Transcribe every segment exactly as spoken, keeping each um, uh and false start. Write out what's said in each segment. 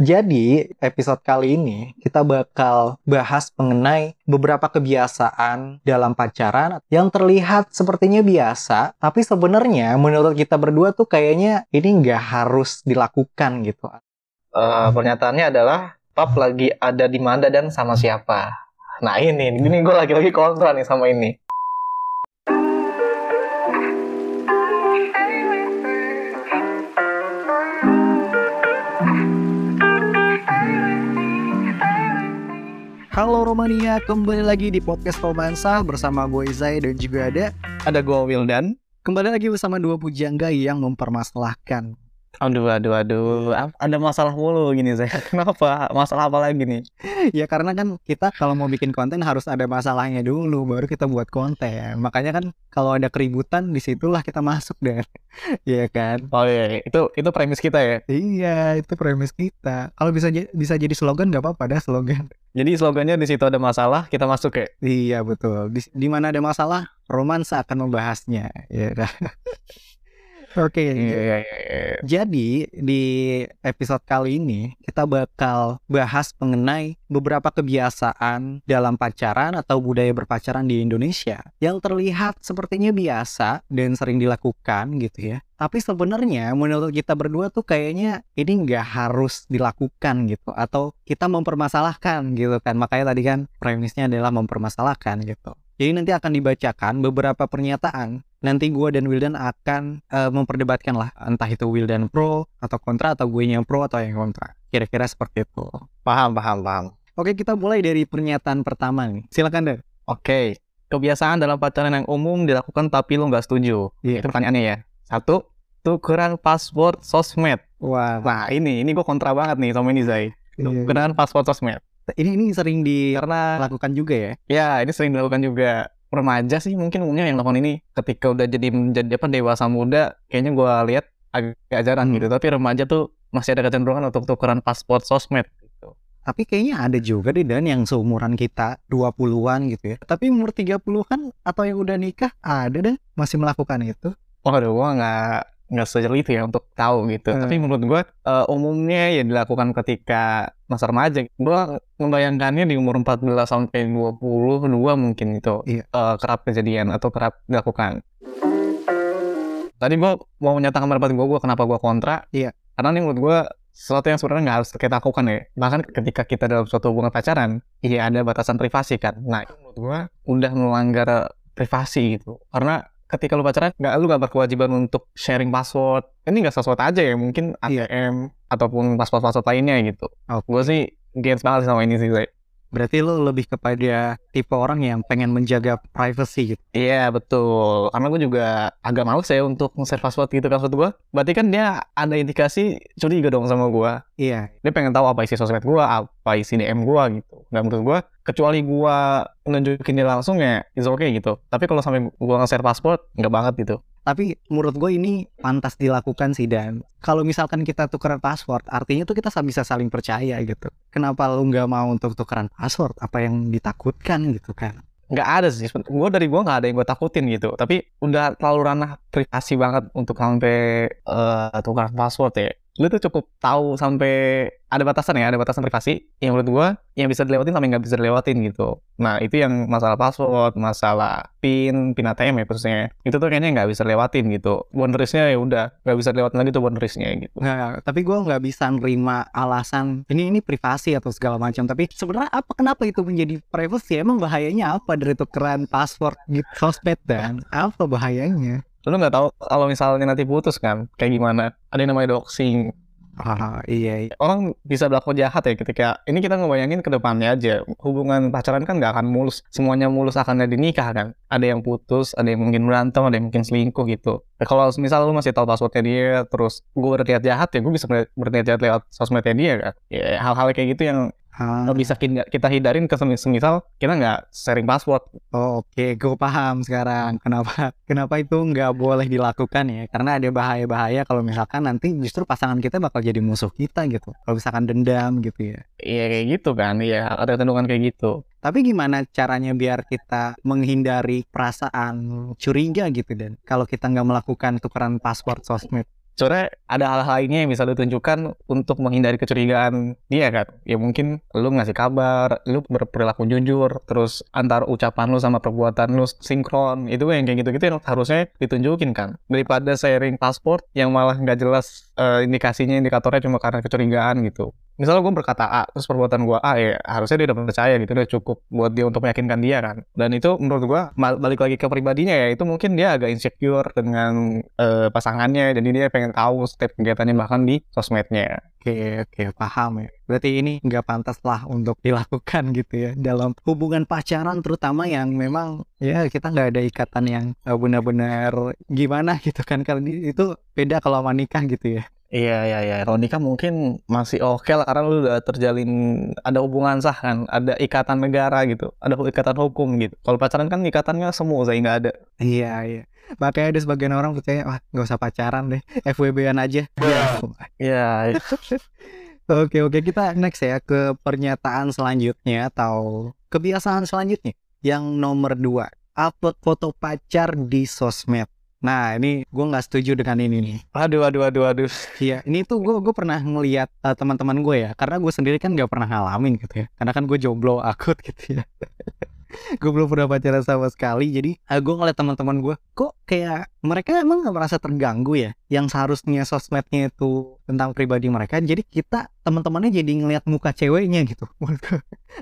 Jadi, episode kali ini kita bakal bahas mengenai beberapa kebiasaan dalam pacaran yang terlihat sepertinya biasa, tapi sebenarnya menurut kita berdua tuh kayaknya ini nggak harus dilakukan gitu. Uh, pernyataannya adalah, pap lagi ada di mana dan sama siapa. Nah ini, ini gue lagi-lagi kontra nih sama ini. Halo Romania, kembali lagi di Podcast Romansa bersama gue Zai dan juga ada Ada gue Wildan. Kembali lagi bersama dua pujangga yang mempermasalahkan. Aduh, aduh, aduh, ada masalah mulu gini Zai. Kenapa? Masalah apa lagi nih? Ya karena kan kita kalau mau bikin konten harus ada masalahnya dulu, baru kita buat konten. Makanya kan kalau ada keributan disitulah kita masuk deh. Iya kan? Oh iya, itu, itu premis kita ya? Iya, itu premis kita. Kalau bisa, bisa jadi slogan gak apa-apa dah slogan. Jadi slogannya di situ ada masalah, kita masuk ya? Iya betul. Di, di mana ada masalah, romansa akan membahasnya. Ya. Oke. Okay. Yeah, yeah, yeah. Jadi di episode kali ini kita bakal bahas mengenai beberapa kebiasaan dalam pacaran atau budaya berpacaran di Indonesia yang terlihat sepertinya biasa dan sering dilakukan gitu ya. Tapi sebenarnya menurut kita berdua tuh kayaknya ini nggak harus dilakukan gitu. Atau kita mempermasalahkan gitu kan. Makanya tadi kan premisnya adalah mempermasalahkan gitu. Jadi nanti akan dibacakan beberapa pernyataan. Nanti gue dan Wildan akan uh, memperdebatkan lah. Entah itu Wildan pro atau kontra atau gue yang pro atau yang kontra. Kira-kira seperti itu. Paham, paham, paham. Oke, kita mulai dari pernyataan pertama nih. Silakan deh. Oke. Kebiasaan dalam pacaran yang umum dilakukan tapi lo nggak setuju. Yeah. Itu pertanyaannya ya. Satu. Tukeran password sosmed. Wow. Nah ini, ini gue kontra banget nih sama ini Zai. Tukeran yeah. password sosmed. Ini ini sering dilakukan juga ya? Ya, ini sering dilakukan juga. Remaja sih mungkin umumnya yang lakukan ini. Ketika udah jadi menjadi apa dewasa muda, kayaknya gue lihat agak jarang hmm. gitu. Tapi remaja tuh masih ada kecenderungan untuk tukeran password sosmed. Gitu. Tapi kayaknya ada juga deh dan yang seumuran kita dua puluhan gitu ya. Tapi umur tiga puluhan atau yang udah nikah ada deh masih melakukan itu. Waduh, gue nggak. nggak sejelas itu ya untuk tahu gitu. Hmm. Tapi menurut gue uh, umumnya ya dilakukan ketika masa remaja. Gue membayangkannya di umur empat belas sampai dua puluh dua mungkin itu iya. uh, kerap kejadian atau kerap dilakukan. Tadi gue mau menyatakan pendapat gue, gue kenapa gue kontra. Iya. Karena ini menurut gue sesuatu yang sebenarnya nggak harus kita lakukan ya. Bahkan ketika kita dalam suatu hubungan pacaran, iya ada batasan privasi kan. Nah itu menurut gue udah melanggar privasi gitu. Karena ketika lu pacaran, nggak lu nggak berkewajiban untuk sharing password. Ini nggak password aja ya, mungkin A T M ataupun password-password lainnya gitu. Oh, gue sih games banget sama ini sih. Berarti lu lebih kepada tipe orang yang pengen menjaga privacy gitu? Iya, yeah, betul. Karena gue juga agak males ya untuk nge-share password gitu password gue. Berarti kan dia ada indikasi curiga dong sama gue. Iya. Yeah. Dia pengen tahu apa isi sosmed gue, apa isi D M gue gitu. Nggak menurut gue, kecuali gue nunjukin dia langsung ya, it's okay gitu. Tapi kalau sampai gue nge-share password, nggak banget gitu. Tapi menurut gue ini pantas dilakukan sih Dan. Kalau misalkan kita tukeran password, artinya tuh kita bisa saling percaya gitu. Kenapa lu nggak mau untuk tukeran password? Apa yang ditakutkan gitu kan? Nggak ada sih. Gue dari gue nggak ada yang gue takutin gitu. Tapi udah terlalu ranah privasi banget untuk sampai uh, tukeran password ya. Lu tuh cukup tahu sampai ada batasan ya, ada batasan privasi yang menurut gua yang bisa dilewatin sampai nggak bisa dilewatin gitu. Nah itu yang masalah password, masalah PIN, PIN A T M ya khususnya. Itu tuh kayaknya nggak bisa dilewatin gitu. Boundariesnya ya udah nggak bisa dilewatin lagi tuh boundariesnya gitu. Nah, tapi gua nggak bisa nerima alasan ini ini privasi atau segala macam. Tapi sebenarnya apa kenapa itu menjadi privasi? Emang bahayanya apa dari tukeran password gitu sosmed dan apa bahayanya? Lu nggak tahu kalau misalnya nanti putus kan kayak gimana, ada yang namanya doxing. Ah, iya, iya. Orang bisa berlaku jahat ya ketika ini kita ngebayangin ke depannya aja. Hubungan pacaran kan nggak akan mulus, semuanya mulus akan jadi nikah kan. Ada yang putus, ada yang mungkin berantem, ada yang mungkin selingkuh gitu. Nah, kalau misal lu masih tahu passwordnya dia, terus gue berniat jahat ya gue bisa berniat jahat lewat sosmednya dia kan. Ya, hal-hal kayak gitu yang ah. bisa kita hindarin ke semisal kita nggak sharing password. Oh, oke, okay. Gue paham sekarang kenapa kenapa itu nggak boleh dilakukan ya, karena ada bahaya-bahaya kalau misalkan nanti justru pasangan kita bakal jadi musuh kita gitu, kalau misalkan dendam gitu ya. Iya kayak gitu kan, iya ada kecenderungan kayak gitu. Tapi gimana caranya biar kita menghindari perasaan curiga gitu dan kalau kita nggak melakukan tukeran password sosmed? Soalnya ada hal lainnya yang bisa lu tunjukkan untuk menghindari kecurigaan dia kan. Ya mungkin lu ngasih kabar, lu berperilaku jujur, terus antar ucapan lu sama perbuatan lu sinkron. Itu yang kayak gitu-gitu yang harusnya ditunjukin kan. Daripada sharing password yang malah nggak jelas uh, indikasinya, indikatornya cuma karena kecurigaan gitu. Misalnya gue berkata A, terus perbuatan gue A, ya harusnya dia udah percaya gitu, udah cukup buat dia untuk meyakinkan dia kan. Dan itu menurut gue, balik lagi ke pribadinya ya, itu mungkin dia agak insecure dengan uh, pasangannya, jadi dia pengen tahu setiap kegiatannya bahkan di sosmednya. Oke, oke, paham ya. Berarti ini nggak pantas lah untuk dilakukan gitu ya, dalam hubungan pacaran terutama yang memang ya kita nggak ada ikatan yang benar-benar gimana gitu kan. Karena itu beda kalau menikah gitu ya. Iya, iya, iya. Kalau nikah mungkin masih oke okay lah, karena lu udah terjalin, ada hubungan sah kan, ada ikatan negara gitu, ada ikatan hukum gitu. Kalau pacaran kan ikatannya semua, saya nggak ada. Iya, iya. Makanya ada sebagian orang percaya, wah nggak usah pacaran deh, F W B-an aja. Iya, iya. Oke, oke. Kita next ya, ke pernyataan selanjutnya atau kebiasaan selanjutnya. Yang nomor dua, upload foto pacar di sosmed. Nah ini gue gak setuju dengan ini nih. Aduh, aduh, aduh, aduh. Iya, ini tuh gue gue pernah ngeliat uh, teman-teman gue ya. Karena gue sendiri kan gak pernah ngalamin gitu ya. Karena kan gue jomblo akut gitu ya. Gue belum pernah pacaran sama sekali. Jadi uh, gue ngeliat teman-teman gue, kok kayak mereka emang gak merasa terganggu ya. Yang seharusnya sosmednya itu tentang pribadi mereka. Jadi kita teman-temannya jadi ngeliat muka ceweknya gitu.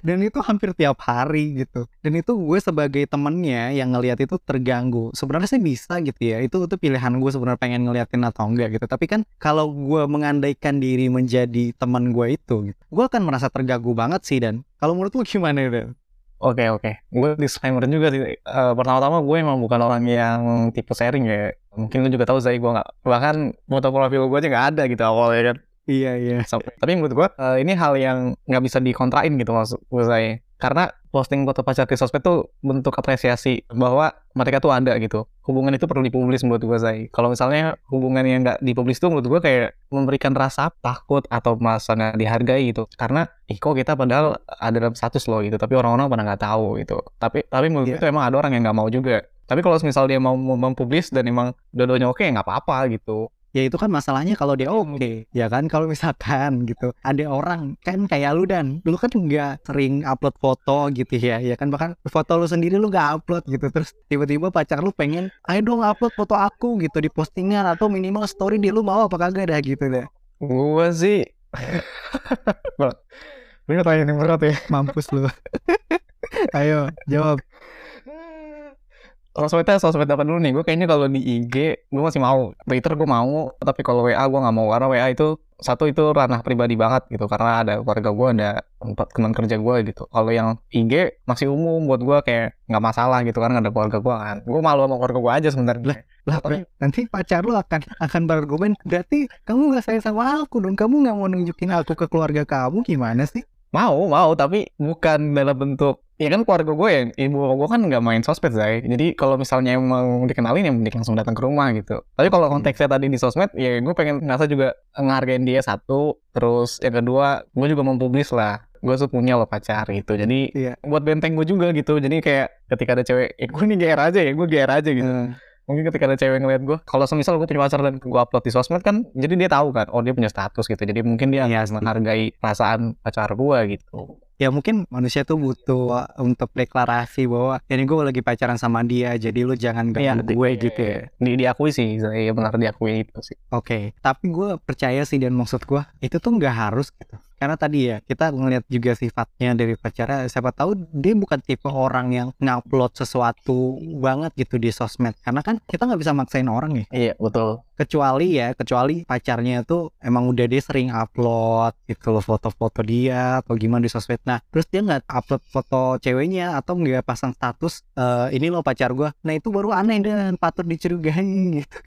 Dan itu hampir tiap hari gitu. Dan itu gue sebagai temennya yang ngeliat itu terganggu. Sebenarnya sih bisa gitu ya. Itu itu pilihan gue sebenarnya pengen ngeliatin atau enggak gitu. Tapi kan kalau gue mengandaikan diri menjadi teman gue itu, gitu, gue akan merasa terganggu banget sih. Dan kalau menurut lu gimana Dan? Oke, oke. Gue disclaimer juga sih. Uh, pertama-tama gue emang bukan orang yang tipe sharing ya. Mungkin lu juga tahu Zai gue nggak. Bahkan foto profil gue aja nggak ada gitu awalnya kan. Iya, iya. Sampai. Tapi menurut gue uh, ini hal yang nggak bisa dikontrain gitu maksud gue saya. Karena posting foto pacar di sosmed tuh bentuk apresiasi bahwa mereka tuh ada gitu. Hubungan itu perlu dipublis menurut gue Zai. Kalau misalnya hubungan yang nggak dipublis tuh menurut gue kayak memberikan rasa takut atau merasa nggak dihargai gitu. Karena ih kok kita padahal ada dalam status loh gitu. Tapi orang-orang pada nggak tahu gitu. Tapi tapi menurut gue yeah. Itu emang ada orang yang nggak mau juga. Tapi kalau misal dia mau mempublis dan emang dua-duanya oke, okay, nggak apa-apa gitu. Ya itu kan masalahnya kalau dia oke okay, ya kan. Kalau misalkan gitu ada orang kan kayak lu Dan, lu kan nggak sering upload foto gitu ya, ya kan, bahkan foto lu sendiri lu nggak upload gitu, terus tiba-tiba pacar lu pengen, ayo dong upload foto aku gitu di postingan atau minimal story di, lu mau apa kagak dah gitu deh. Gua sih ini pertanyaan yang berat ya, mampus lu. Ayo jawab. Sosmednya sosmed apa dulu nih? Gue kayaknya kalau di I G gue masih mau, Twitter gue mau, tapi kalau W A gue nggak mau. Karena W A itu satu itu ranah pribadi banget gitu, karena ada keluarga gue, ada tempat teman kerja gue gitu. Kalau yang I G masih umum buat gue, kayak nggak masalah gitu karena ada keluarga gue kan. Gue malu sama keluarga gue aja sebenarnya. Lah, lah tapi nanti pacar lu akan akan berargumen, berarti kamu nggak sayang sama aku dong, kamu nggak mau nunjukin aku ke keluarga kamu, gimana sih? Mau, mau, tapi bukan dalam bentuk, ya kan keluarga gue ya, ibu gue kan nggak main sosmed, Zai. Jadi kalau misalnya mau dikenalin, ya mending langsung datang ke rumah gitu. Tapi kalau konteksnya tadi di sosmed, ya gue pengen ngerasa juga ngehargain dia satu. Terus yang kedua, gue juga mempublis lah. Gue tuh punya lo pacar gitu. Jadi yeah. Buat benteng gue juga gitu. Jadi kayak ketika ada cewek, ya gue nih G R aja ya, gue G R aja gitu. Hmm. Mungkin ketika ada cewek ngeliat gue, kalau semisal gue punya pacar dan gue upload di sosmed kan, jadi dia tahu kan, oh dia punya status gitu. Jadi mungkin dia ya, menghargai perasaan pacar gue gitu. Ya mungkin manusia tuh butuh untuk deklarasi bahwa ini gue lagi pacaran sama dia, jadi lu jangan ganggu ya, gue di, gitu ya. Di, diakui sih, ya benar diakui itu sih. Oke, okay. Tapi gue percaya sih, dan maksud gue itu tuh nggak harus gitu. Karena tadi ya, kita ngeliat juga sifatnya dari pacarnya, siapa tahu dia bukan tipe orang yang ngupload sesuatu banget gitu di sosmed. Karena kan kita nggak bisa maksain orang ya. Iya, betul. Kecuali ya, kecuali pacarnya tuh emang udah dia sering upload gitu loh foto-foto dia atau gimana di sosmed. Nah, terus dia nggak upload foto ceweknya atau nggak pasang status, e, ini loh pacar gue. Nah, itu baru aneh dan patut dicurigai gitu.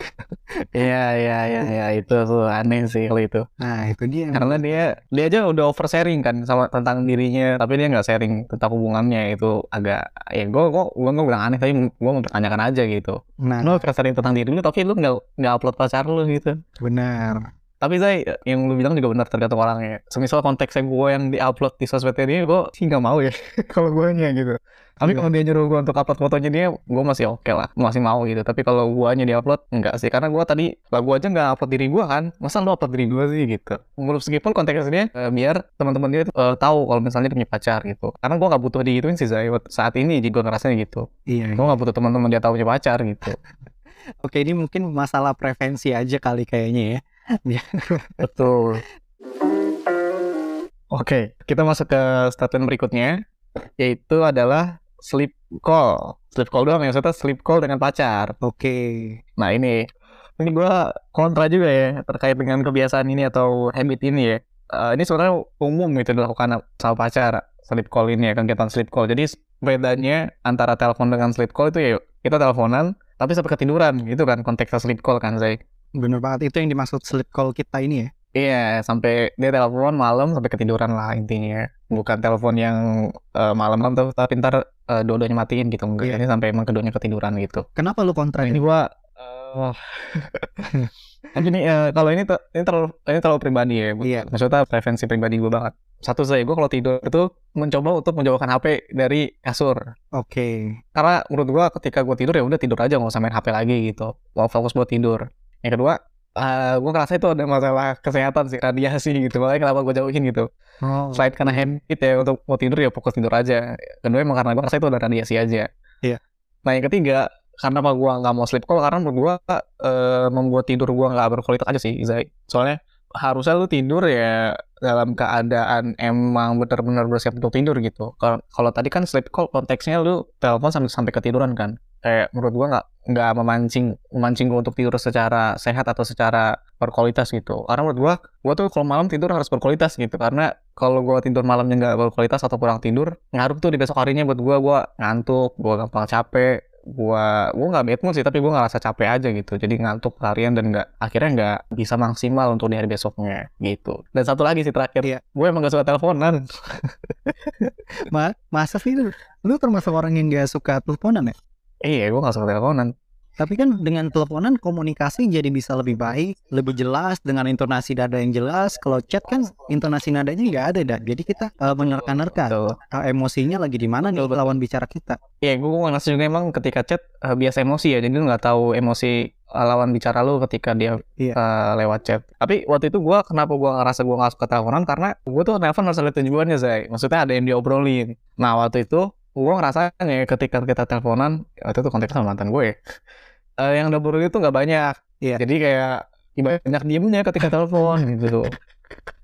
Iya, iya, iya, ya, itu tuh aneh sih kalau itu. Nah, itu dia. Karena dia, dia aja udah over sharing kan sama tentang dirinya, tapi dia nggak sharing tentang hubungannya. Itu agak ya gue gue gue nggak bilang aneh, tapi gue mempertanyakan aja gitu. Nah, lo over sharing tentang diri lu tapi lu nggak nggak upload pacar lu gitu. Benar. Tapi Zai, yang lu bilang juga benar, tergantung orangnya. Semisal konteksnya gue yang di-upload di sosmed ini, gue sih nggak mau ya kalau guanya gitu. Tapi kalau dia nyuruh gue untuk upload fotonya dia, gue masih oke okay lah, masih mau gitu. Tapi kalau guanya di-upload, enggak sih. Karena gue tadi, lah gue aja nggak upload diri gue kan, masa lu upload diri gue sih gitu. Meskipun konteksnya dia, eh, biar teman-teman dia eh, tahu kalau misalnya dia punya pacar gitu. Karena gue nggak butuh digituin sih Zai, saat ini gue ngerasanya gitu. Iya. Gue nggak butuh teman-teman dia tahu punya pacar gitu. Oke, ini mungkin masalah prevensi aja kali kayaknya ya. Betul. Oke, kita masuk ke statement berikutnya, yaitu adalah sleep call. Sleep call doang, maksudnya sleep call dengan pacar. Oke. Nah ini, ini gue kontra juga ya terkait dengan kebiasaan ini atau habit ini ya. Uh, ini sebenarnya umum gitu dilakukan sama pacar, sleep call ini ya, kegiatan sleep call. Jadi bedanya antara telepon dengan sleep call itu ya kita teleponan tapi sampai ketiduran gitu kan, konteksnya sleep call kan Zai. Bener banget, itu yang dimaksud sleep call kita ini ya? Iya, yeah, sampai dia telepon malam sampai ketiduran lah intinya. Bukan telepon yang uh, malam-malam tuh, tapi ntar uh, dua-duanya matiin gitu. Enggak, yeah. Ini sampai emang keduanya ketiduran gitu. Kenapa lu kontra ini? Ini gua... Uh, ini, uh, kalau ini, ter- ini, terlalu, ini terlalu pribadi ya. Yeah. Maksudnya preferensi pribadi gue banget. Satu saya, gue kalau tidur itu mencoba untuk menjauhkan H P dari kasur. Oke. Okay. Karena menurut gue ketika gue tidur ya udah tidur aja, gak usah main H P lagi gitu. Mau fokus buat tidur. Yang kedua, uh, gue ngerasa itu ada masalah kesehatan sih, radiasi gitu. Makanya kenapa gue jauhin gitu. Oh. Selain karena habit ya, untuk mau tidur ya fokus tidur aja. Kedua emang karena gue ngerasa itu ada radiasi aja. Iya. Nah yang ketiga, karena apa gue nggak mau sleep call, karena menurut gue uh, membuat tidur gue nggak berkualitas aja sih, Zai. Soalnya harusnya lu tidur ya dalam keadaan emang benar-benar bersiap untuk tidur gitu. Kalau tadi kan sleep call konteksnya lu telepon sampai sampai ketiduran kan. Eh, menurut gue nggak nggak memancing memancing gue untuk tidur secara sehat atau secara berkualitas gitu. Karena menurut gue, gue tuh kalau malam tidur harus berkualitas gitu. Karena kalau gue tidur malamnya nggak berkualitas atau kurang tidur, ngaruh tuh di besok harinya buat gue. Gue ngantuk, gue gampang capek, gue gue nggak bad mood sih, tapi gue ngerasa capek aja gitu. Jadi ngantuk harian dan nggak akhirnya nggak bisa maksimal untuk di hari besoknya gitu. Dan satu lagi sih terakhir, ya. Gue emang nggak suka teleponan. Ma, masa sih lu, lu termasuk orang yang nggak suka teleponan ya? Iya, gue gak suka teleponan. Tapi kan dengan teleponan komunikasi jadi bisa lebih baik, lebih jelas, dengan intonasi nada yang jelas. Kalau chat kan intonasi nadanya gak ada dah. Jadi kita uh, menerka-nerka uh, emosinya lagi di mana nih lawan bicara kita. Iya, gue ngerasa juga emang ketika chat uh, biasa emosi ya. Jadi lu gak tahu emosi lawan bicara lu ketika dia yeah. uh, lewat chat. Tapi waktu itu gue, kenapa gue ngerasa gue gak suka teleponan, karena gue tuh nelfon harus ada tujuannya, Zai. Maksudnya ada yang diobrolin. Nah waktu itu gue ngerasanya ketika kita teleponan, itu tuh konteksnya sama mantan gue, uh, yang dapur itu nggak banyak, yeah. Jadi kayak banyak diemnya ketika telepon gitu.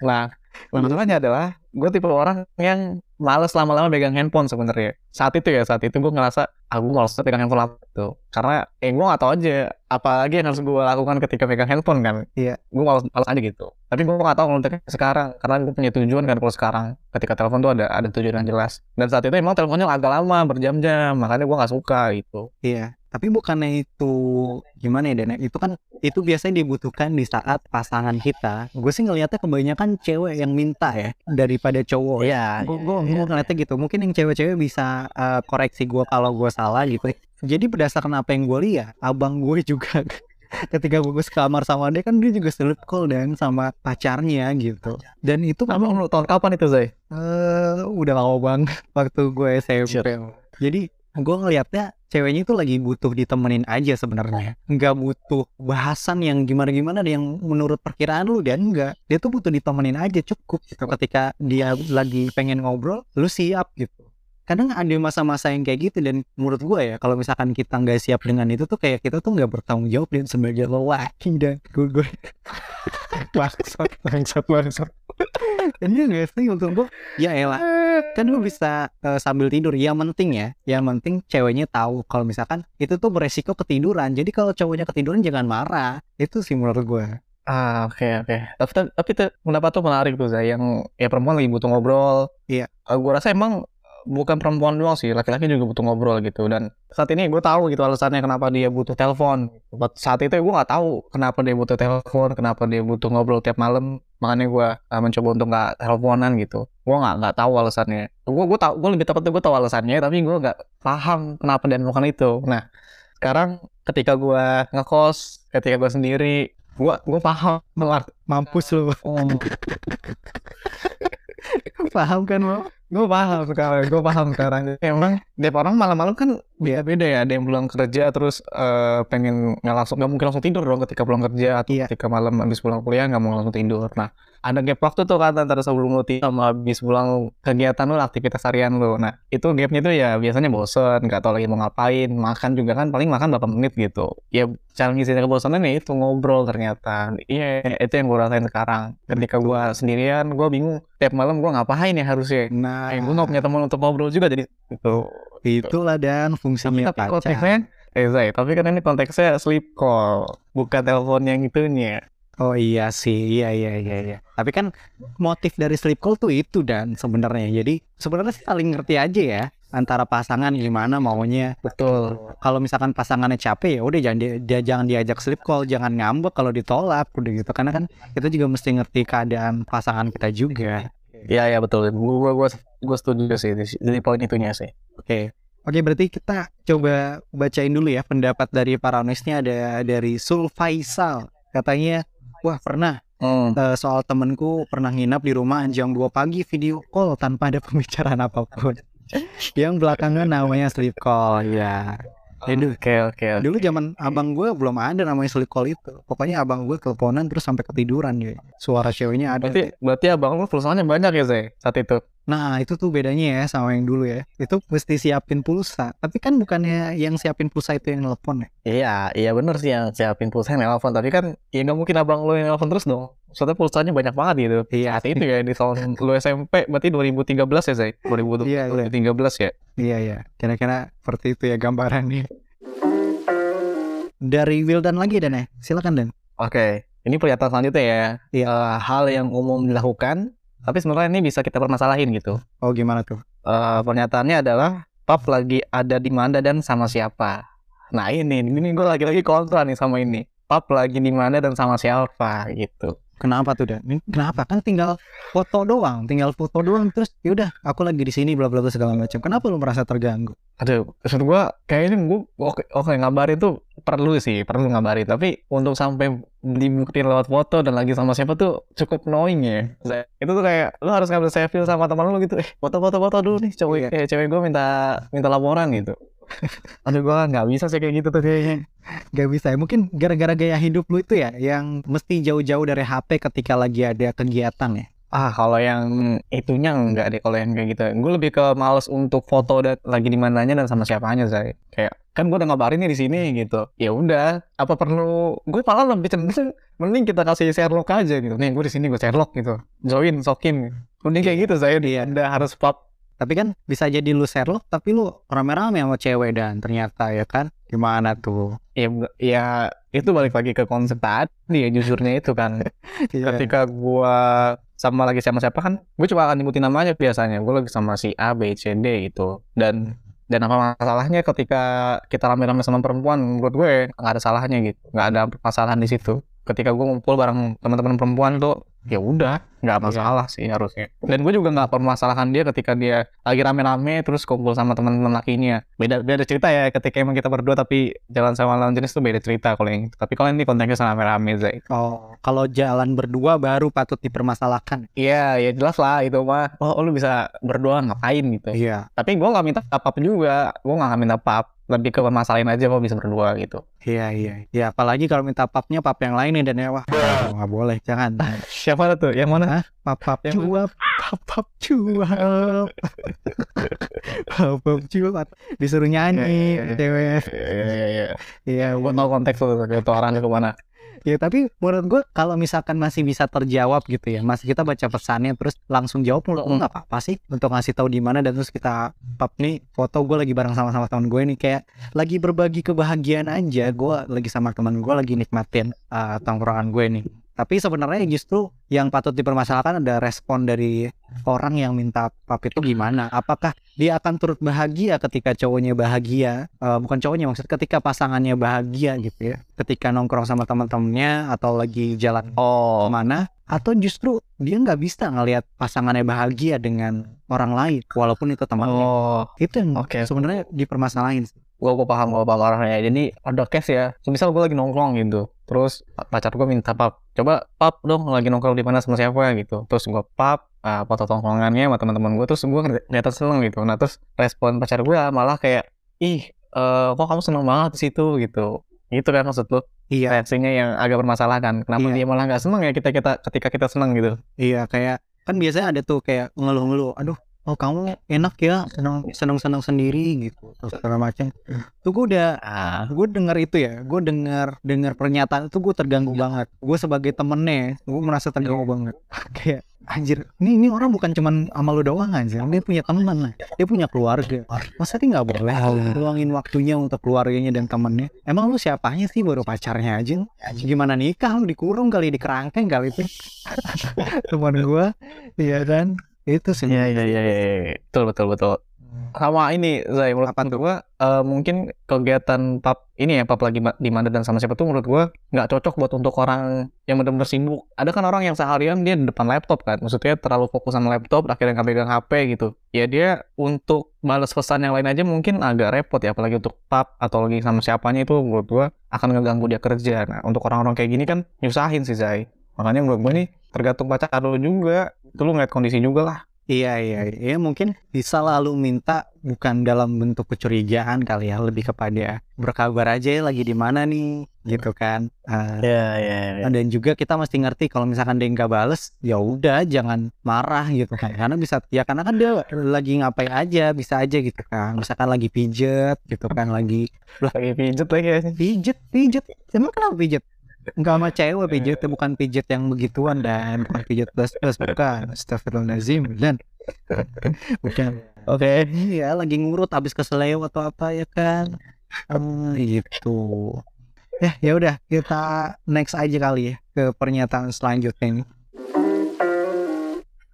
Nah, masalahnya adalah gue tipe orang yang males lama-lama pegang handphone sebenarnya. Saat itu ya, saat itu gue ngerasa aku ah, males pegang handphone lama tuh, karena eh gue nggak tahu aja apalagi yang harus gue lakukan ketika pegang handphone kan. Iya. Yeah. Gue males, males aja gitu. Tapi gue nggak tahu kalau sekarang, karena gue punya tujuan kan kalau sekarang. Ketika telepon tuh ada ada tujuan yang jelas. Dan saat itu emang teleponnya agak lama, berjam-jam, makanya gue nggak suka gitu. Iya. Tapi bukannya itu gimana ya, Dan? Itu kan itu biasanya dibutuhkan di saat pasangan kita. Gue sih ngelihatnya kebanyakan cewek yang minta ya daripada cowok. Iya. Gue gue ngelihatnya gitu. Mungkin yang cewek-cewek bisa uh, koreksi gue kalau gue salah gitu. Jadi berdasarkan apa yang gue lihat, abang gue juga ketika gue sekamar sama dia kan dia juga sleep call dan sama pacarnya gitu. Dan itu kamu menurut tahun kapan itu Zai? Uh, udah lama banget waktu gue S M P. Sure. Jadi gue ngelihatnya ceweknya itu lagi butuh ditemenin aja sebenarnya. Nggak butuh bahasan yang gimana-gimana yang menurut perkiraan lu, dan nggak. Dia tuh butuh ditemenin aja cukup. Ketika dia lagi pengen ngobrol, lu siap gitu. Kadang ada masa-masa yang kayak gitu, dan menurut gue ya kalau misalkan kita nggak siap dengan itu tuh kayak kita tuh nggak bertanggung jawab dan sebagai lelaki. Dan gue gue maksud maksud maksud dan dia nggak sih untuk gue ya elah kan gue bisa uh, sambil tidur. Yang penting ya yang penting ceweknya tahu kalau misalkan itu tuh beresiko ketiduran. Jadi kalau cowoknya ketiduran jangan marah, itu sih menurut gue. Ah, oke okay, oke. Okay. Tapi tapi tuh pendapat tuh menarik tuh Zai, yang ya perempuan lagi butuh ngobrol. Iya. Uh, gue rasa emang bukan perempuan doang sih, laki-laki juga butuh ngobrol gitu. Dan saat ini gue tahu gitu alasannya kenapa dia butuh telepon. Saat itu gue nggak tahu kenapa dia butuh telepon, kenapa dia butuh ngobrol tiap malam. Makanya gue uh, mencoba untuk nggak teleponan gitu. Gue nggak nggak tahu alasannya. Gue gue tahu gue lebih tepatnya gue tahu alasannya, tapi gue nggak paham kenapa dia melakukan itu. Nah sekarang ketika gue ngekos, ketika gue sendiri, Gua gua paham melak mampus lu. Oh. Paham kan lo? Gue paham sekarang, gue paham sekarang. Emang tiap orang malam-malam kan beda-beda ya. Ada yang pulang kerja terus uh, pengen nggak langsung, nggak mungkin langsung tidur dong ketika pulang kerja atau iya. ketika malam habis pulang kuliah nggak mau langsung tidur. Nah, ada gap waktu tuh kan antara sebelum lo tidur sama habis pulang kegiatan lo, aktivitas harian lo. Nah, itu gapnya tuh ya biasanya bosen, nggak tahu lagi mau ngapain, makan juga kan paling makan berapa menit gitu. Ya cara ngisinya kebosanan ya itu ngobrol ternyata. Iya, yeah, itu yang gue rasain sekarang. Ketika gue sendirian, gue bingung. Tiap malam gue ngapain ya harusnya? Nah, eh, gue nggak punya teman untuk ngobrol juga jadi itu. Itulah dan fungsinya pacar. Tapi konteksnya, eh Zai, tapi kan ini konteksnya sleep call, bukan telepon yang itunya. Oh iya sih, iya iya iya. iya. Tapi kan motif dari sleep call tuh itu dan sebenarnya. Jadi sebenarnya sih paling ngerti aja ya. Antara pasangan gimana maunya. Betul. Kalau misalkan pasangannya capek ya udah jangan dia, dia jangan diajak sleep call, jangan ngambek kalau ditolak udah gitu. Karena kan kita juga mesti ngerti keadaan pasangan kita juga. Iya ya betul. Gua gua gua setuju sih dari poin itunya sih. Oke. Okay. Oke okay, berarti kita coba bacain dulu ya pendapat dari para noise-nya. Ada dari Sulfaisal. Katanya, "Wah, pernah Hmm. soal temenku pernah nginap di rumah jam dua pagi video call tanpa ada pembicaraan apapun." Yang belakangan namanya sleep call ya. Aduh, oke oke. Dulu zaman abang gue belum ada namanya sleep call itu. Pokoknya abang gue teleponan terus sampai ketiduran ya. Suara ceweknya ada. Berarti, berarti abang lu pulsanya banyak ya Zai saat itu. Nah itu tuh bedanya ya sama yang dulu ya. Itu mesti siapin pulsa. Tapi kan bukannya yang siapin pulsa itu yang nelfon ya? Iya iya benar sih yang siapin pulsa yang nelfon. Tapi kan ya nggak mungkin abang lu yang nelfon terus dong. Soalnya pulsanya banyak banget gitu. Iya. Saat itu ya di tahun lu S M P berarti dua ribu tiga belas ya Zai? dua ribu tiga belas iya, ya? Iya iya. Kira-kira seperti itu ya gambarannya. Dari Wildan lagi Dan ya. Silakan Dan. Oke. Okay. Ini pernyataan selanjutnya ya. Iya. Uh, hal yang umum dilakukan. Tapi sebenarnya ini bisa kita permasalahin gitu. Oh gimana tuh? Uh, pernyataannya adalah pap lagi ada di mana dan sama siapa. Nah ini, ini gue lagi-lagi kontra nih sama ini. Pap lagi di mana dan sama siapa gitu. Kenapa tuh Dan? Kenapa? Kan tinggal foto doang, tinggal foto doang terus yaudah aku lagi di sini bla bla bla segala macam. Kenapa lu merasa terganggu? Aduh, maksud gue kayaknya gue oke oke ngabarin tuh perlu sih, perlu ngabarin. Tapi untuk sampai dibuktiin lewat foto dan lagi sama siapa tuh cukup annoying ya. Itu tuh kayak lu harus ngambil selfie sama teman lu gitu. Eh foto-foto-foto dulu nih cewek, yeah. eh, cewek gue minta minta laporan gitu. Aduh gue gak bisa sih kayak gitu tuh kayaknya. Gak bisa ya. Mungkin gara-gara gaya hidup lu itu ya, yang mesti jauh-jauh dari H P ketika lagi ada kegiatan ya. Ah kalau yang itunya enggak deh. Kalau yang kayak gitu gue lebih ke males untuk foto dan lagi di mananya dan sama siapanya saya. Kayak kan gue udah ngabarin nih di sini gitu. Ya udah, apa perlu? Gue malah lebih cenderung mending kita kasih Sherlock aja gitu. Nih gue di sini gue Sherlock gitu. Join, sokin. Mending kayak gitu saya dia. Anda harus pop. Tapi kan bisa jadi lu Sherlock tapi lu rame-rame sama cewek Dan ternyata ya kan. Gimana tuh? Ya, ya itu balik lagi ke konsep tadi ya jujurnya itu kan. Ketika gua sama lagi sama siapa kan gue cuma akan ngikutin namanya biasanya. Gue lagi sama si A, B, C, D gitu. Dan dan apa masalahnya ketika kita rame-rame sama perempuan menurut gue gak ada salahnya gitu. Gak ada permasalahan di situ. Ketika gue ngumpul bareng teman-teman perempuan tuh ya udah nggak masalah yeah. sih harusnya. Dan gue juga nggak permasalahan dia ketika dia lagi rame-rame terus kumpul sama teman-teman lakinya. Beda beda cerita ya ketika emang kita berdua tapi jalan sama lawan jenis tuh beda cerita kalau yang. Tapi kalau ini konteksnya rame-rame Zai. Oh kalau jalan berdua baru patut dipermasalahkan. Iya yeah, ya jelas lah itu mah. Oh lu bisa berdua ngapain gitu. Iya. Yeah. Tapi gue nggak minta apa-apa juga. Gue nggak minta apa-apa. Lebih ke masalahin aja mau bisa berdua gitu. Iya iya. Ya apalagi kalau minta papnya pap yang lain nih Dan ya wah. Wah nggak boleh jangan. Siapa tuh? Yang mana? Hah? Pap pap cuap, pap pap cuap, pap pap cuap. Disuruh nyanyi, cewek. Iya iya iya. Iya buat no konteks tuh gitu orangnya kemana. Ya tapi menurut gue kalau misalkan masih bisa terjawab gitu ya, masih kita baca pesannya terus langsung jawab menurut gue nggak apa-apa sih untuk ngasih tahu di mana dan terus kita pap nih foto gue lagi bareng sama-sama teman gue nih kayak lagi berbagi kebahagiaan aja, gue lagi sama teman gue lagi nikmatin uh, tongkrongan gue nih. Tapi sebenarnya justru yang patut dipermasalahkan ada respon dari orang yang minta pap itu gimana. Apakah dia akan turut bahagia ketika cowoknya bahagia? E, bukan cowoknya, maksudnya ketika pasangannya bahagia gitu ya. Ketika nongkrong sama teman-temannya atau lagi jalan oh. kemana. Atau justru dia nggak bisa ngelihat pasangannya bahagia dengan orang lain. Walaupun itu temannya. Oh. Itu yang okay. sebenarnya dipermasalahin sih. Gue paham, gue paham orangnya. Jadi ada case ya. Misal gue lagi nongkrong gitu. Terus pacar gue minta pap, coba pap dong lagi nongkrong di mana sama siapa gitu. Terus gue pap uh, foto tongkrongannya sama teman-teman gue. Terus gue kelihatan seneng gitu. Nah terus respon pacar gue malah kayak, ih uh, kok kamu seneng banget di situ gitu. Itu kan maksud lu? Iya. Reaksinya yang agak bermasalah kan. Kenapa iya. dia malah nggak seneng ya kita kita ketika kita seneng gitu? Iya, kayak kan biasanya ada tuh kayak ngeluh-ngeluh. Aduh, oh kamu enak ya seneng seneng seneng sendiri gitu. Terus segala macam. Tuh gue udah, ah. gue dengar itu ya. Gue dengar dengar pernyataan itu gue terganggu iya. banget. Gue sebagai temennya, gue merasa terganggu iya. banget. Kayak anjir, ini ini orang bukan cuman sama lu doang anjir. Dia punya teman lah, dia punya keluarga. Masa dia nggak boleh luangin waktunya untuk keluarganya dan temannya? Emang lu siapanya sih, baru pacarnya aja? Gimana nikah lu, dikurung kali, di kerangkeng kali itu? Teman gue, iya kan? Itu sih. Iya iya iya, betul betul betul. Sama ini, Zai, menurut gue uh, mungkin kegiatan pub ini ya, pub lagi di mana dan sama siapa tuh menurut gue nggak cocok buat untuk orang yang benar-benar sibuk. Ada kan orang yang seharian dia di depan laptop kan, maksudnya terlalu fokus sama laptop, akhirnya nggak pegang H P gitu. Ya dia untuk balas pesan yang lain aja mungkin agak repot ya, apalagi untuk pub atau lagi sama siapanya itu menurut gue akan ngeganggu dia kerja. Nah untuk orang-orang kayak gini kan nyusahin sih, Zai. Makanya menurut gue nih tergantung pacar lo juga, itu lo ngeliat kondisi juga lah. Iya iya iya, mungkin bisa lalu minta bukan dalam bentuk kecurigaan kali ya, lebih kepada berkabar aja lagi di mana nih gitu kan. Uh, yeah, yeah, yeah. Dan juga kita mesti ngerti kalau misalkan dia nggak bales, ya udah jangan marah gitu kan. Karena bisa ya karena kan dia lagi ngapain aja, bisa aja gitu kan. Misalkan lagi pijet gitu kan, lagi lagi pijet lagi ya. Pijet pijet, emang kenapa pijet? Enggak sama cewek pijet, bukan pijet yang begituan dan bukan pijet plus plus, bukan. Astagfirullahaladzim, dan bukan. Oke, okay. Ya lagi ngurut habis keseleo atau apa ya kan. Um, gitu. Ya, ya udah kita next aja kali ya ke pernyataan selanjutnya ini.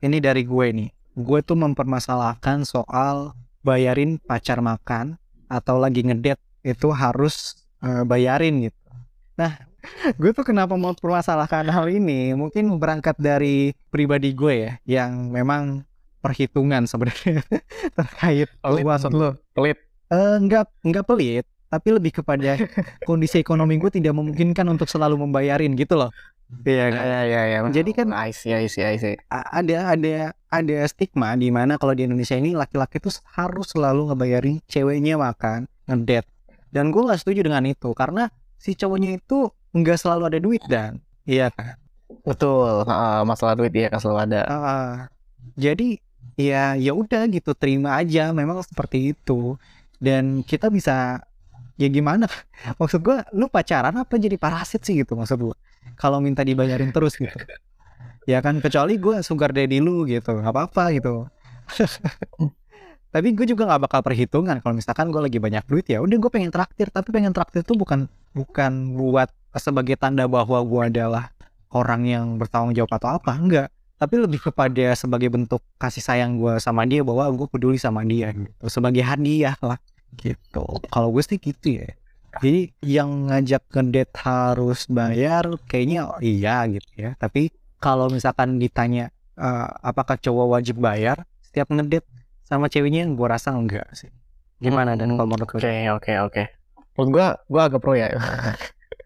Ini dari gue nih. Gue tuh mempermasalahkan soal bayarin pacar makan atau lagi ngedate itu harus uh, bayarin gitu. Nah, gue tuh kenapa mau permasalahkan hal ini, mungkin berangkat dari pribadi gue ya, yang memang perhitungan sebenarnya terkait luas lo pelit, uh, enggak enggak pelit, tapi lebih kepada kondisi ekonomi gue tidak memungkinkan untuk selalu membayarin gitu loh. Iya iya iya ya. Jadi kan ice ya ice ice ada ada ada stigma di mana kalau di Indonesia ini laki-laki tuh harus selalu ngebayarin ceweknya makan, ngedate, dan gue nggak setuju dengan itu karena si cowoknya itu nggak selalu ada duit dan iya kan betul, uh, masalah duit ya kan selalu ada, uh, jadi ya ya udah gitu, terima aja memang seperti itu. Dan kita bisa ya gimana, maksud gue lu pacaran apa jadi parasit sih gitu, maksud gue kalau minta dibayarin terus gitu ya kan, kecuali gue sugar daddy lu gitu nggak apa-apa gitu. Tapi gue juga nggak bakal perhitungan kalau misalkan gue lagi banyak duit, ya udah gue pengen traktir, tapi pengen traktir tuh bukan bukan buat sebagai tanda bahwa gue adalah orang yang bertanggung jawab atau apa, enggak, tapi lebih kepada sebagai bentuk kasih sayang gue sama dia, bahwa gue peduli sama dia gitu, sebagai hadiah lah gitu. Kalau gue sih gitu ya. Jadi yang ngajak ngedate harus bayar kayaknya oh, iya gitu ya, tapi kalau misalkan ditanya uh, apakah cowok wajib bayar setiap ngedate sama ceweknya, gue rasa enggak sih. Gimana hmm, dan kalau menurut gue? Oke oke oke. Menurut gue gue agak pro ya.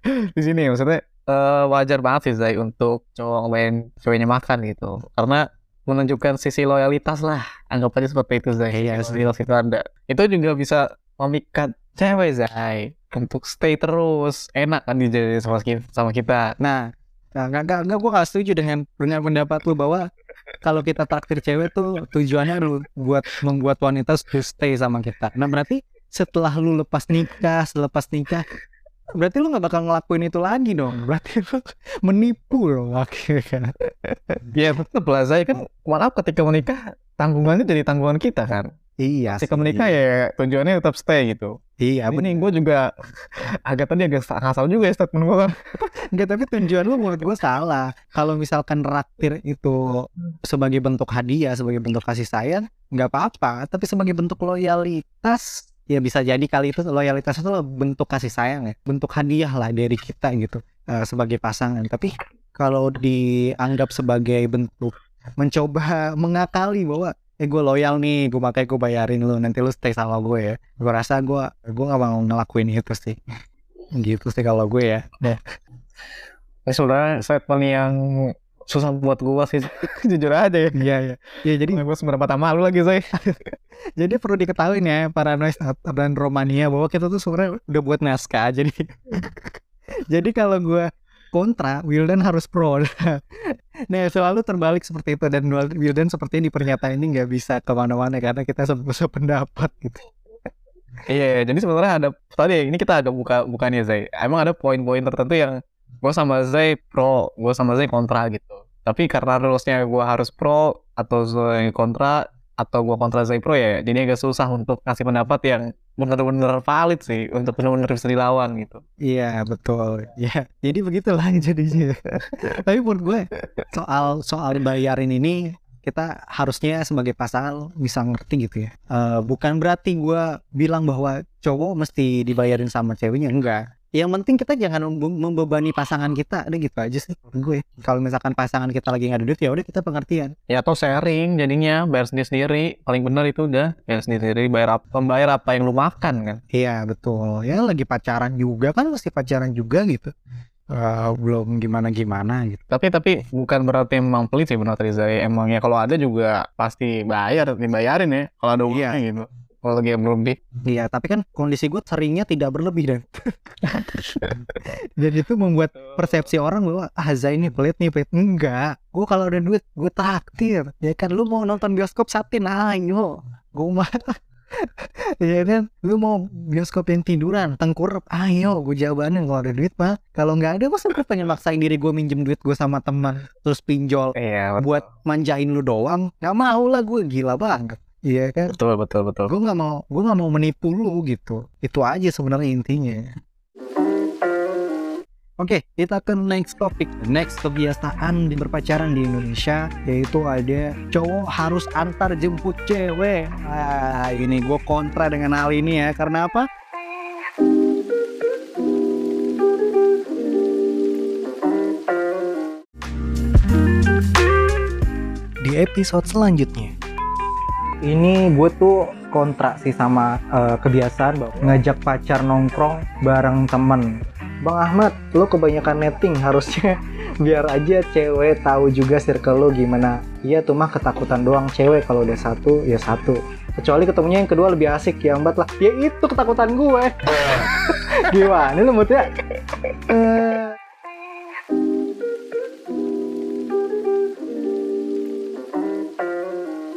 Di sini maksudnya uh, wajar banget sih Zai untuk cowok lain ceweknya makan gitu, karena menunjukkan sisi loyalitas lah, anggap aja seperti itu Zai. Iya, sisi loyalitas itu ada, itu juga bisa memikat cewek Zai untuk stay terus, enak kan dijadiin sama kita, sama kita. Nah enggak enggak gue gak setuju dengan dengan pendapat lu bahwa kalau kita traktir cewek tuh tujuannya lu buat membuat wanita stay sama kita. Nah berarti setelah lu lepas nikah, selepas nikah berarti lu gak bakal ngelakuin itu lagi dong. Berarti lu menipu loh akhirnya. Ya tetep lah Zai kan, maaf ketika menikah tanggungannya jadi tanggungan kita kan. Iya. Ketika menikah iya. ya tujuannya tetap stay gitu. Iya. Ini gue juga agak tadi agak ngasal juga ya statement gue kan. Enggak, tapi tujuan lu menurut gue salah. Kalau misalkan raktir itu sebagai bentuk hadiah, sebagai bentuk kasih sayang, gak apa-apa. Tapi sebagai bentuk loyalitas, ya bisa jadi kali itu loyalitas itu bentuk kasih sayang ya, bentuk hadiah lah dari kita gitu, uh, sebagai pasangan. Tapi kalau dianggap sebagai bentuk mencoba mengakali bahwa eh gue loyal nih, gue pakai gue bayarin lu, nanti lu stay sama gue ya, gue rasa gue gue gak mau ngelakuin itu sih. Gitu sih kalau gue ya. Nah, sebenarnya statement yang susah buat gue sih jujur aja ya. Iya iya. Ya jadi gue seberapa tamal lu lagi saya. Jadi perlu diketahui nih ya para noise dan Romania bahwa kita tuh sebenarnya udah buat naskah jadi. Jadi kalau gue kontra, Wildan harus pro. Nah selalu terbalik seperti itu dan Wildan sepertinya di pernyataan ini nggak bisa kemana-mana karena kita sebesar pendapat gitu. Iya, jadi sebenarnya ada tadi ini kita ada buka bukannya Zai. Emang ada poin-poin tertentu yang gue sama Zai pro, gue sama Zai kontra gitu. Tapi karena rulesnya gue harus pro atau Zai kontra atau gue kontra Zai pro ya, jadi agak susah untuk kasih pendapat yang benar-benar valid sih, untuk benar-benar bisa dilawan gitu. Iya betul. Ya, jadi begitulah jadinya. Tapi menurut gue soal soal bayarin ini kita harusnya sebagai pasangan bisa ngerti gitu ya. Uh, bukan berarti gue bilang bahwa cowok mesti dibayarin sama ceweknya, enggak. Yang penting kita jangan membebani pasangan kita, udah gitu aja sih gue. Kalau misalkan pasangan kita lagi nggak ada duit ya udah kita pengertian. Ya atau sharing jadinya bayar sendiri sendiri, paling benar itu udah bayar sendiri, bayar apa, membayar apa yang lu makan kan. Iya betul, ya lagi pacaran juga kan pasti pacaran juga gitu. Uh, belum gimana-gimana gitu. Tapi tapi bukan berarti emang pelit sih benar tadi Zai. Emang ya kalau ada juga pasti bayar, dibayarin ya. Kalau ada uangnya iya. Gitu. Kalau lagi yang berlebih. Iya, tapi kan kondisi gue seringnya tidak berlebih dan. Jadi itu membuat persepsi orang bahwa ah Zai ini pelit nih pelit. Enggak. Gue kalau ada duit gue traktir. Ya kan lu mau nonton bioskop satin ayo. Gue mah. Iya kan, lu mau bioskop yang tiduran, tengkurap, ayo gue jawabannya kalau ada duit mah. Kalau nggak ada, gue sempet pengen maksain diri gue minjem duit gue sama teman, terus pinjol, iya, buat manjain lu doang. Nggak mau lah gue gila banget. Iya kan. Betul betul betul. Gue nggak mau, gue nggak mau menipu lu gitu. Itu aja sebenarnya intinya. Oke, okay, kita ke next topic. Next kebiasaan di berpacaran di Indonesia yaitu ada cowok harus antar jemput cewek. Ah, ini gue kontra dengan hal ini ya. Karena apa? Di episode selanjutnya. Ini gue tuh kontra sih sama uh, kebiasaan bahwa ngajak pacar nongkrong bareng temen. Bang Ahmad, lo kebanyakan netting harusnya biar aja cewek tahu juga circle lo gimana. Iya tuh mah ketakutan doang cewek, kalau udah satu ya satu. Kecuali ketemunya yang kedua lebih asik ya ambat lah. Ya itu ketakutan gue. Gimana lo moodnya?